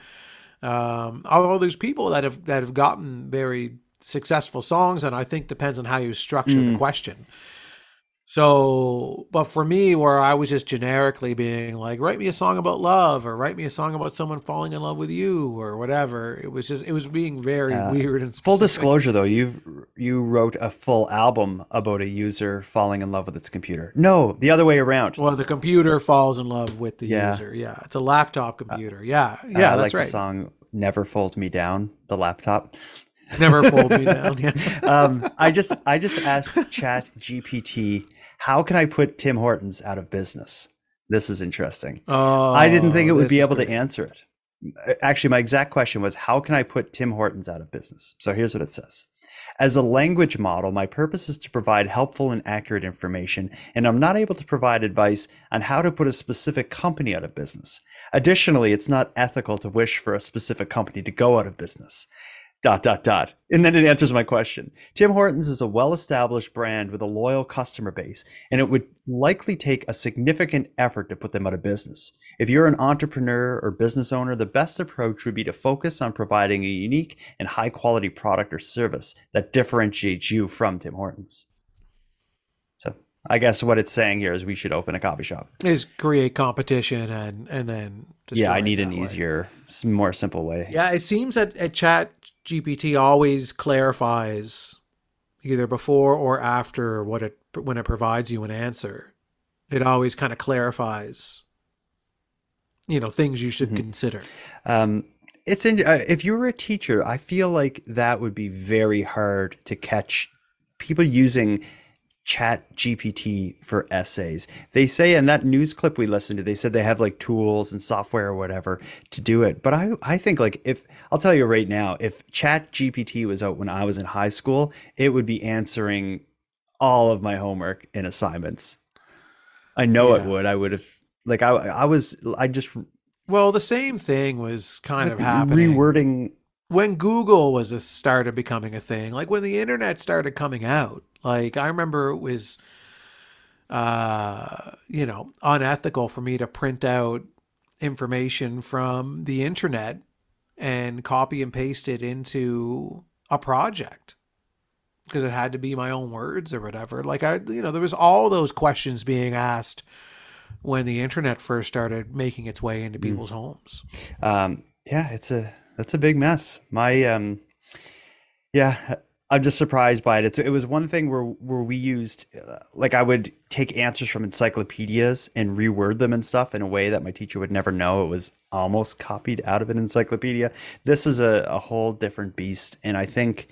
um all those people that have that have gotten very successful songs, and I think depends on how you structure mm. the question. So, but for me, where I was just generically being like, write me a song about love, or write me a song about someone falling in love with you, or whatever, it was just, it was being very uh, weird. And full disclosure though, you've, you wrote a full album about a user falling in love with its computer. No, the other way around. Well, the computer falls in love with the yeah. user. Yeah. It's a laptop computer. Uh, yeah. Yeah. Uh, I that's like right. the song, Never Fold Me Down, the laptop. Never Fold Me Down. Yeah. um, I just, I just asked Chat G P T, how can I put Tim Hortons out of business? This is interesting. Oh, I didn't think it would be able great. to answer it. Actually, my exact question was, how can I put Tim Hortons out of business? So here's what it says. As a language model, my purpose is to provide helpful and accurate information, and I'm not able to provide advice on how to put a specific company out of business. Additionally, it's not ethical to wish for a specific company to go out of business. Dot, dot, dot. And then it answers my question. Tim Hortons is a well-established brand with a loyal customer base, and it would likely take a significant effort to put them out of business. If you're an entrepreneur or business owner, the best approach would be to focus on providing a unique and high-quality product or service that differentiates you from Tim Hortons. So I guess what it's saying here is we should open a coffee shop. Is create competition and, and then... Yeah, I need an way. easier, more simple way. Yeah, it seems that at Chat G P T always clarifies either before or after what it when it provides you an answer. It always kind of clarifies, you know, things you should mm-hmm. consider. Um, It's in, uh, if you were a teacher, I feel like that would be very hard to catch people using Chat G P T for essays. They say in that news clip we listened to, they said they have like tools and software or whatever to do it. But I, I think like if, I'll tell you right now, if Chat G P T was out when I was in high school, it would be answering all of my homework and assignments. I know yeah. it would. I would have like, I, I was, I just. Well, the same thing was kind of happening. Rewording. When Google was a started becoming a thing, like when the internet started coming out, like I remember it was, uh, you know, unethical for me to print out information from the internet and copy and paste it into a project because it had to be my own words or whatever. Like I, you know, there was all those questions being asked when the internet first started making its way into people's mm. homes. Um, yeah, it's a. That's a big mess. My, um, yeah, I'm just surprised by it. It's, it was one thing where, where we used, uh, like I would take answers from encyclopedias and reword them and stuff in a way that my teacher would never know. It was almost copied out of an encyclopedia. This is a, a whole different beast. And I think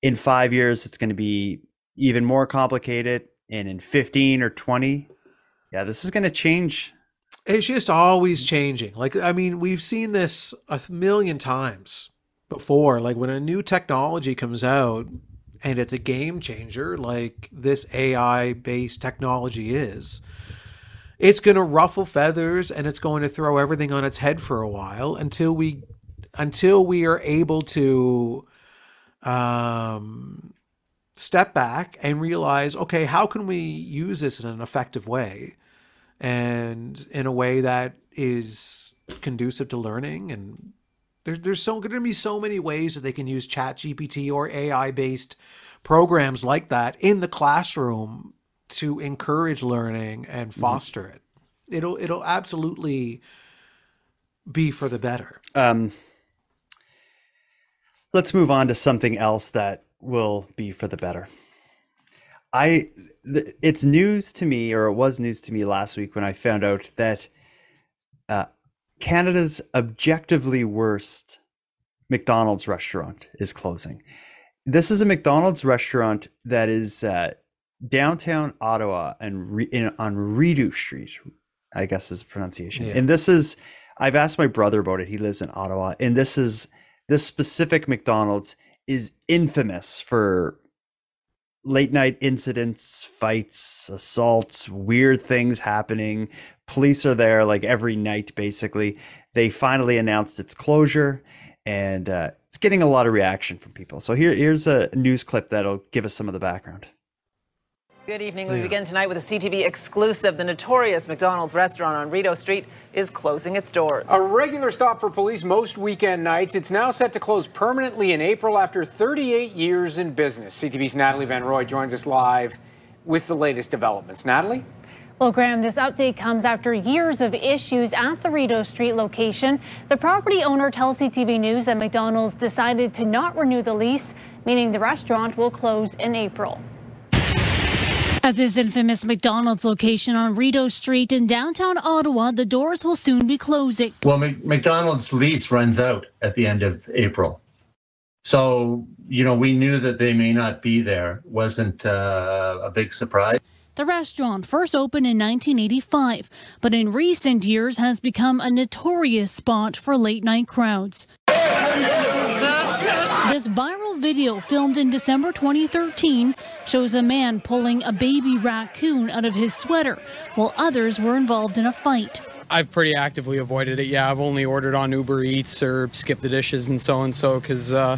in five years, it's going to be even more complicated. And in fifteen or twenty, yeah, this is going to change. It's just always changing. Like, I mean, we've seen this a million times before. Like when a new technology comes out and it's a game changer, like this A I based technology is, it's going to ruffle feathers and it's going to throw everything on its head for a while until we, until we are able to, um, step back and realize, okay, how can we use this in an effective way? And in a way that is conducive to learning. And there's, there's so going to be so many ways that they can use Chat G P T or A I based programs like that in the classroom to encourage learning and foster mm-hmm. it. It'll, it'll absolutely be for the better. Um, let's move on to something else that will be for the better. I, it's news to me, or it was news to me last week when I found out that uh, Canada's objectively worst McDonald's restaurant is closing. This is a McDonald's restaurant that is uh, downtown Ottawa and re in, on Rideau Street, I guess is the pronunciation. Yeah. And this is, I've asked my brother about it. He lives in Ottawa, and this is, this specific McDonald's is infamous for late night incidents, fights, assaults, weird things happening. Police are there like every night, basically. They finally announced its closure, and uh, it's getting a lot of reaction from people. So here, here's a news clip that'll give us some of the background. Good evening. Yeah. We begin tonight with a C T V exclusive. The notorious McDonald's restaurant on Rideau Street is closing its doors. A regular stop for police most weekend nights. It's now set to close permanently in April after thirty-eight years in business. C T V's Natalie Van Roy joins us live with the latest developments. Natalie? Well, Graham, this update comes after years of issues at the Rideau Street location. The property owner tells C T V News that McDonald's decided to not renew the lease, meaning the restaurant will close in April. At this infamous McDonald's location on Rideau Street in downtown Ottawa, the doors will soon be closing. Well, McDonald's lease runs out at the end of April. So, you know, we knew that they may not be there. Wasn't uh, a big surprise. The restaurant first opened in nineteen eighty-five, but in recent years has become a notorious spot for late night crowds. This viral video filmed in December twenty thirteen shows a man pulling a baby raccoon out of his sweater while others were involved in a fight. I've pretty actively avoided it. Yeah, I've only ordered on Uber Eats or Skip the Dishes and so and so because uh,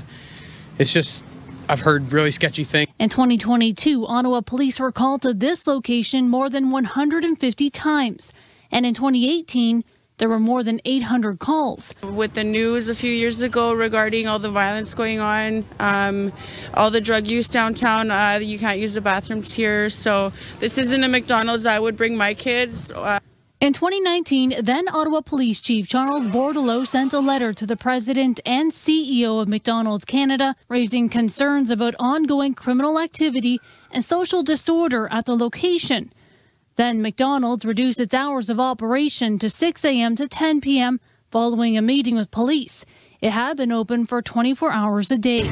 it's just I've heard really sketchy things. In twenty twenty-two, Ottawa police were called to this location more than one hundred fifty times. And in twenty eighteen, there were more than eight hundred calls. With the news a few years ago regarding all the violence going on, um, all the drug use downtown, uh, you can't use the bathrooms here. So this isn't a McDonald's I would bring my kids. Uh. In twenty nineteen, then Ottawa Police Chief Charles Bordelot sent a letter to the president and C E O of McDonald's Canada, raising concerns about ongoing criminal activity and social disorder at the location. Then McDonald's reduced its hours of operation to six a m to ten p m following a meeting with police. It had been open for twenty-four hours a day.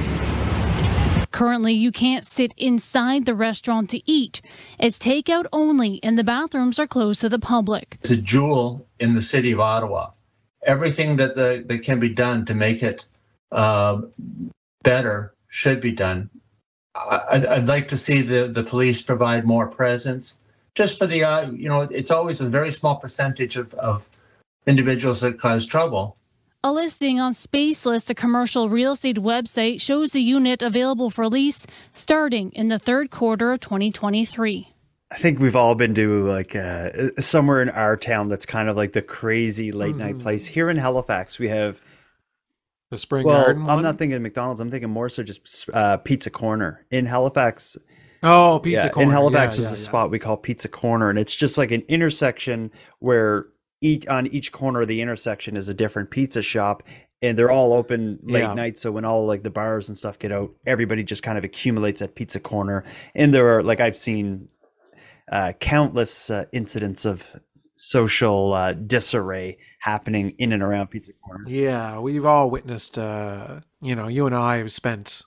Currently, you can't sit inside the restaurant to eat. It's takeout only, and the bathrooms are closed to the public. It's a jewel in the city of Ottawa. Everything that, the, that can be done to make it uh, better should be done. I, I'd like to see the, the police provide more presence. Just for the, uh, you know, it's always a very small percentage of, of individuals that cause trouble. A listing on Spacelist, a commercial real estate website, shows the unit available for lease starting in the third quarter of twenty twenty-three. I think we've all been to like uh, somewhere in our town that's kind of like the crazy late mm-hmm. night place. Here in Halifax, we have the Spring well, Garden. I'm one? not thinking McDonald's. I'm thinking more so just uh, Pizza Corner in Halifax. Oh, Pizza yeah, Corner. In Halifax yeah, is yeah, a yeah. spot we call Pizza Corner, and it's just like an intersection where each on each corner of the intersection is a different pizza shop, and they're all open late yeah. night. So when all like the bars and stuff get out, everybody just kind of accumulates at Pizza Corner. And there are like I've seen uh, countless uh, incidents of social uh, disarray happening in and around Pizza Corner. Yeah, we've all witnessed. Uh, you know, you and I have spent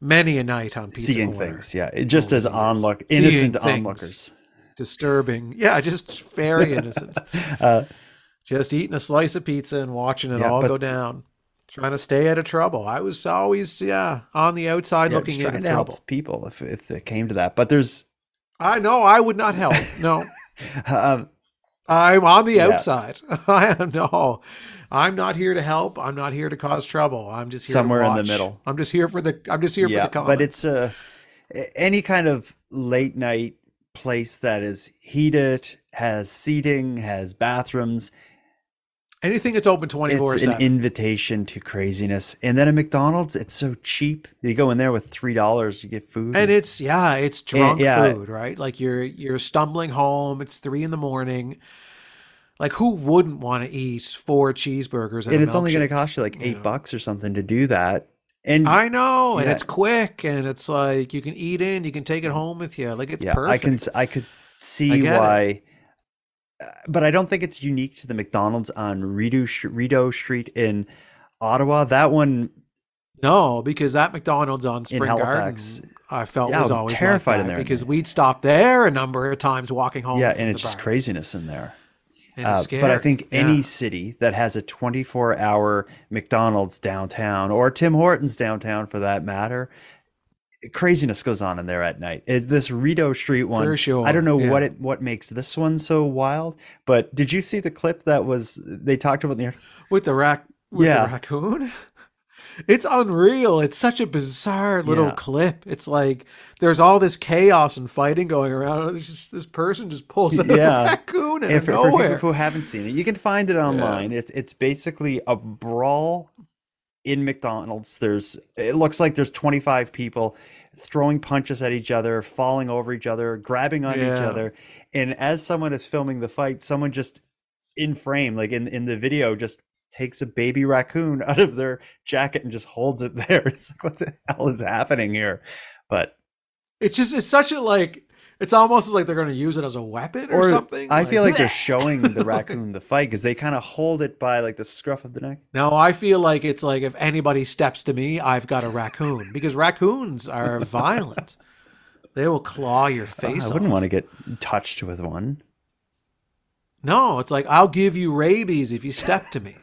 many a night on Pizza Corner. Seeing things, yeah, it just oh, as onlook, innocent onlookers. Disturbing. Yeah, just very innocent. uh, just eating a slice of pizza and watching it yeah, all go down. Trying to stay out of trouble. I was always, yeah, on the outside yeah, looking in trouble. Help people if, if it came to that. But there's... I know, I would not help. No. um, I'm on the yeah. outside. I am no. I'm not here to help. I'm not here to cause trouble. I'm just here Somewhere to watch. in the middle. I'm just here for the, I'm just here yeah, for the comments. But it's uh, any kind of late night place that is heated, has seating, has bathrooms, anything that's open twenty-four seven. It's an invitation to craziness. And then at McDonald's, it's so cheap. You go in there with three dollars, you get food, and it's yeah, it's drunk and, yeah. food, right? Like you're you're stumbling home. It's three in the morning. Like who wouldn't want to eat four cheeseburgers? And, and it's only going to cost you like eight yeah. bucks or something to do that. And I know, yeah. and it's quick, and it's like you can eat in, you can take it home with you. Like it's yeah, perfect. I can, I could see I why, it. But I don't think it's unique to the McDonald's on Rideau, Rideau Street in Ottawa. That one, no, because that McDonald's on Spring Halifax, Garden, I felt yeah, was always terrified like in there because we'd stop there a number of times walking home. Yeah, and it's just bar. craziness in there. Uh, but I think any yeah. city that has a twenty-four hour McDonald's downtown, or Tim Hortons downtown for that matter, craziness goes on in there at night. It's this Rideau Street one. For sure. I don't know yeah. what it what makes this one so wild. But did you see the clip that was they talked about in the with the rac with yeah. the raccoon? It's unreal. It's such a bizarre little yeah. clip. It's like there's all this chaos and fighting going around. It's just, this person just pulls out yeah. a raccoon out of nowhere. For people who haven't seen it, you can find it online. Yeah. It's it's basically a brawl in McDonald's. There's it looks like there's twenty-five people throwing punches at each other, falling over each other, grabbing on yeah. each other. And as someone is filming the fight, someone just in frame, like in, in the video, just takes a baby raccoon out of their jacket and just holds it there. It's like, what the hell is happening here? But it's just, it's such a, like, it's almost like they're going to use it as a weapon or, or something. I like, feel like bleh. they're showing the raccoon the fight because they kind of hold it by like the scruff of the neck. No, I feel like it's like, if anybody steps to me, I've got a raccoon because raccoons are violent. They will claw your face uh, I wouldn't off. want to get touched with one. No, it's like, I'll give you rabies if you step to me.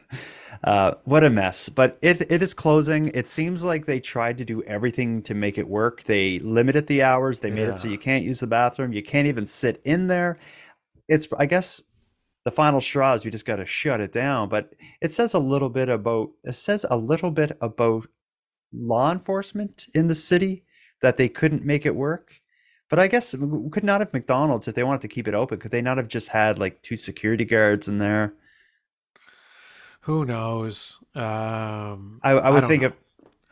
uh, what a mess. But it, it is closing. It seems like they tried to do everything to make it work. They limited the hours. They made yeah. it so you can't use the bathroom. You can't even sit in there. It's, I guess, the final straw is we just got to shut it down. But it says a little bit about, it says a little bit about law enforcement in the city that they couldn't make it work. But I guess we could not have McDonald's if they wanted to keep it open. Could they not have just had like two security guards in there? Who knows? Um, I, I would I think know. of.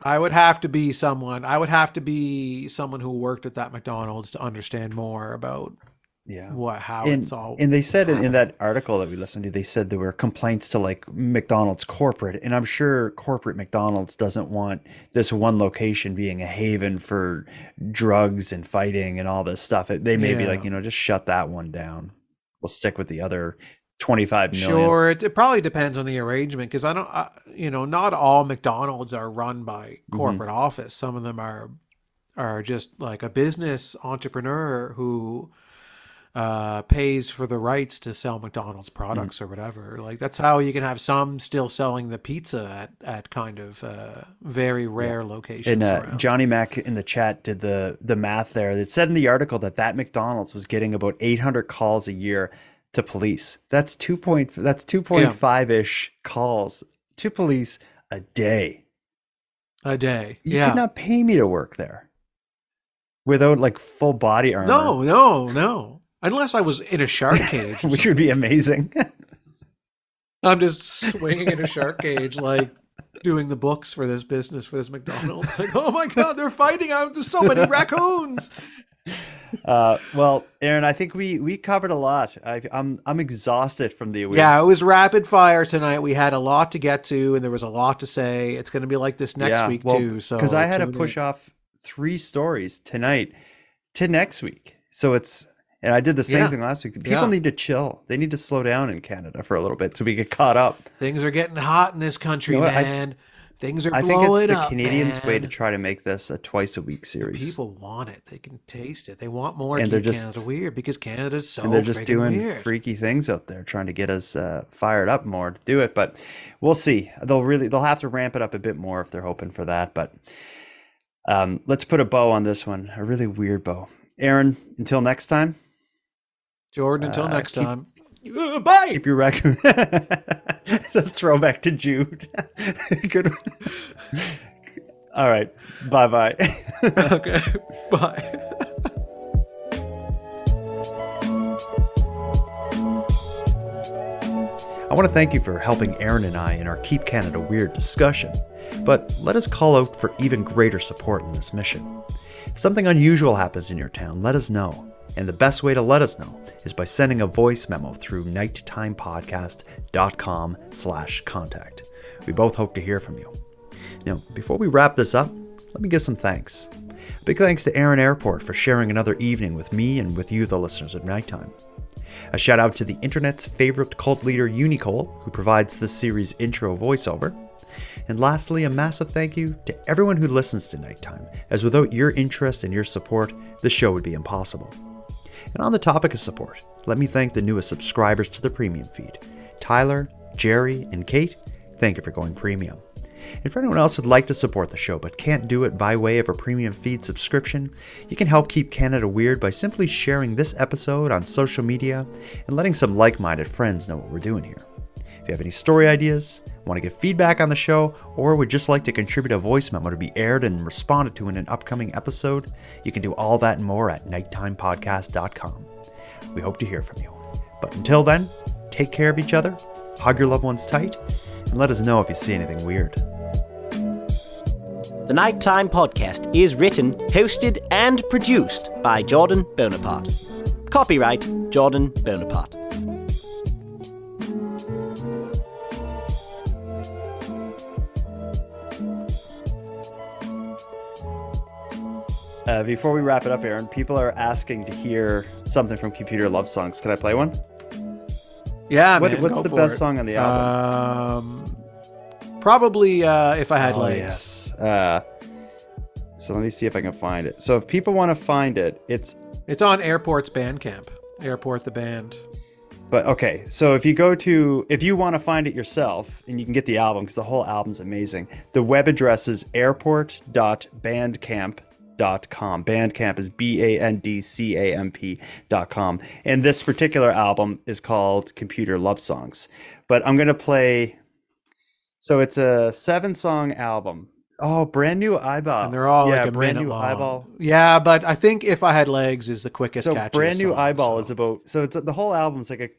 I would have to be someone. I would have to be someone who worked at that McDonald's to understand more about yeah what how and, it's all. And they said in, in that article that we listened to, they said there were complaints to like McDonald's corporate, and I'm sure corporate McDonald's doesn't want this one location being a haven for drugs and fighting and all this stuff. They may yeah. be like, you know, just shut that one down. We'll stick with the other twenty-five million. Sure, it, it probably depends on the arrangement, because I don't, I, you know, not all McDonald's are run by corporate mm-hmm. office. Some of them are are just like a business entrepreneur who uh, pays for the rights to sell McDonald's products mm-hmm. or whatever. Like that's how you can have some still selling the pizza at, at kind of uh, very rare yeah. locations. And uh, Johnny Mac in the chat did the the math there. It said in the article that that McDonald's was getting about eight hundred calls a year to police. That's two point that's two point yeah. five ish calls to police a day. A day. You yeah. could not pay me to work there without like full body armor. No, no, no. Unless I was in a shark cage, which would be amazing. I'm just swinging in a shark cage, like doing the books for this business for this McDonald's. Like, oh my God, they're fighting out. There's so many raccoons. Uh, well, Aaron, I think we, we covered a lot. I, I'm, I'm exhausted from the week. Yeah, it was rapid fire tonight. We had a lot to get to and there was a lot to say. It's going to be like this next yeah, week well, too. So because I had to push in. off three stories tonight to next week. So it's, and I did the same yeah. thing last week. People yeah. need to chill. They need to slow down in Canada for a little bit so we get caught up. Things are getting hot in this country, you know, man. I, Things are I blowing think it's the up, Canadians' man. way to try to make this a twice a week series. People want it; they can taste it. They want more. And Keep they're just Canada weird because Canada's so. And they're just doing weird. freaky things out there, trying to get us uh, fired up more to do it. But we'll see. They'll really they'll have to ramp it up a bit more if they're hoping for that. But um, let's put a bow on this one. A really weird bow, Aaron. Until next time, Jordan. Until uh, next keep, time. Uh, bye. Keep your record. The throwback to Jude. Good one. All right. Bye bye. Okay. Bye. I want to thank you for helping Aaron and I in our Keep Canada Weird discussion, but let us call out for even greater support in this mission. If something unusual happens in your town, let us know. And the best way to let us know is by sending a voice memo through nighttimepodcast.com slash contact. We both hope to hear from you. Now, before we wrap this up, let me give some thanks. Big thanks to Aaron Airport for sharing another evening with me and with you, the listeners of Nighttime. A shout out to the internet's favorite cult leader, Unicole, who provides this series' intro voiceover. And lastly, a massive thank you to everyone who listens to Nighttime, as without your interest and your support, the show would be impossible. And on the topic of support, let me thank the newest subscribers to the premium feed. Tyler, Jerry, and Kate, thank you for going premium. And for anyone else who'd like to support the show but can't do it by way of a premium feed subscription, you can help Keep Canada Weird by simply sharing this episode on social media and letting some like-minded friends know what we're doing here. If you have any story ideas, want to give feedback on the show, or would just like to contribute a voice memo to be aired and responded to in an upcoming episode, you can do all that and more at nighttime podcast dot com. We hope to hear from you. But until then, take care of each other, hug your loved ones tight, and let us know if you see anything weird. The Nighttime Podcast is written, hosted, and produced by Jordan Bonaparte. Copyright Jordan Bonaparte. Uh, before we wrap it up, Aaron, people are asking to hear something from Computer Love Songs. Can I play one? Yeah, what, man, What's the best it. song on the album? Um, probably uh, If I Had oh, Legs. Yes. Uh, so let me see if I can find it. So if people want to find it, it's... It's on Airport's Bandcamp. Airport the band. But okay, so if you go to... If you want to find it yourself, and you can get the album, because the whole album's amazing, the web address is airport dot bandcamp dot com. Dot com. Bandcamp is B A N D C A M P dot com. And this particular album is called Computer Love Songs. But I'm going to play... So it's a seven-song album. Oh, Brand New Eyeball. And they're all yeah, like a brand new long. Eyeball. Yeah, but I think If I Had Legs is the quickest catch. So Brand New song, Eyeball so. is about... So it's the whole album's like a...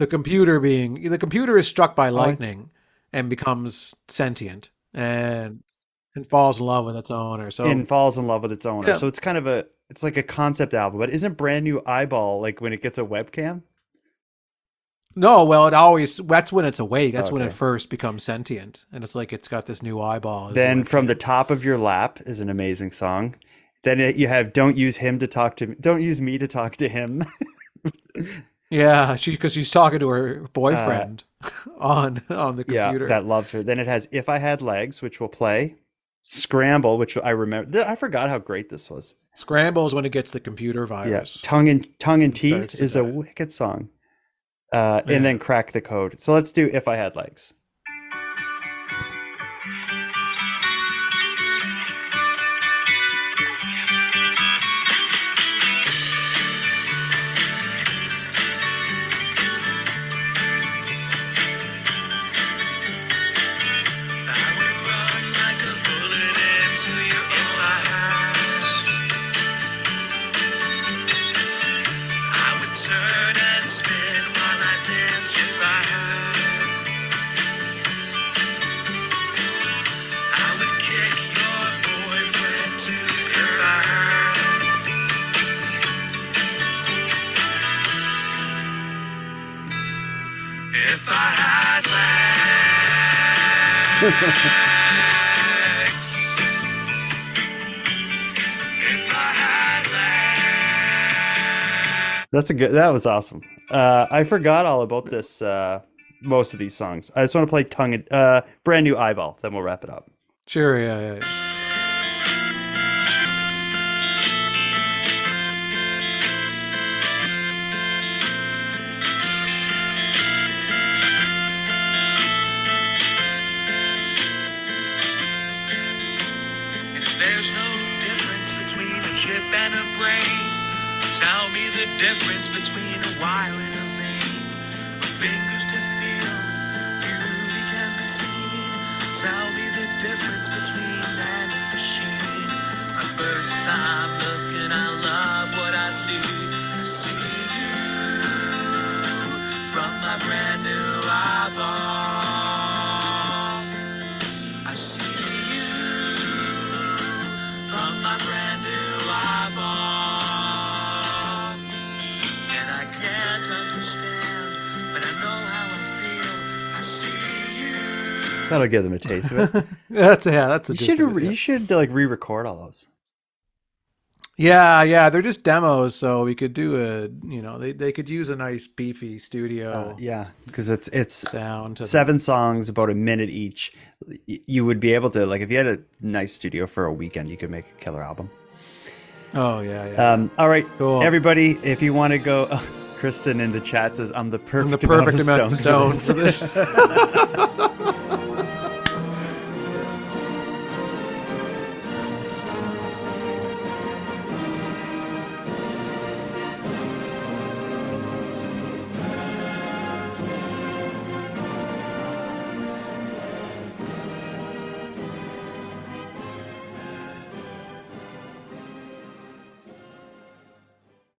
The computer being... The computer is struck by lightning oh, I... and becomes sentient. And... And falls in love with its owner. So and falls in love with its owner. Yeah. So it's kind of a, it's like a concept album. But isn't Brand New Eyeball like when it gets a webcam? No, well, it always, that's when it's awake. That's okay. when it first becomes sentient. And it's like, it's got this new eyeball. Then From the Top of Your Lap is an amazing song. Then it, you have Don't Use Him to Talk to Me. Don't Use Me to Talk to Him. Yeah, she because she's talking to her boyfriend uh, on on the computer. Yeah, that loves her. Then it has If I Had Legs, which we'll play. Scramble, which I remember. I forgot how great this was. Scramble is when it gets the computer virus. Yeah. Tongue in Tongue and Teeth is a wicked song. Uh, yeah. And then Crack the Code. So let's do If I Had Legs. That's a good, that was awesome. Uh, I forgot all about this, uh, most of these songs. I just want to play Tongue and, uh, Brand New Eyeball, then we'll wrap it up. Sure, yeah, yeah, yeah. Difference between a wire and a vein, a fingers to feel, beauty can be seen. Tell me the difference between man and machine. My first time looking, I love what I see. I see you from my brand new eyeball. I see you from my brand new eyeball. That'll give them a taste of it. that's yeah, that's a you should it, yeah. You should like re-record all those. Yeah, yeah, they're just demos, so we could do a you know they they could use a nice beefy studio. Uh, yeah, because it's it's sound seven them. songs, about a minute each. You would be able to like if you had a nice studio for a weekend, you could make a killer album. Oh yeah. yeah. Um. All right, cool. Everybody, if you want to go, oh, Kristen in the chat says I'm the perfect, I'm the perfect amount of stones. Stone for this.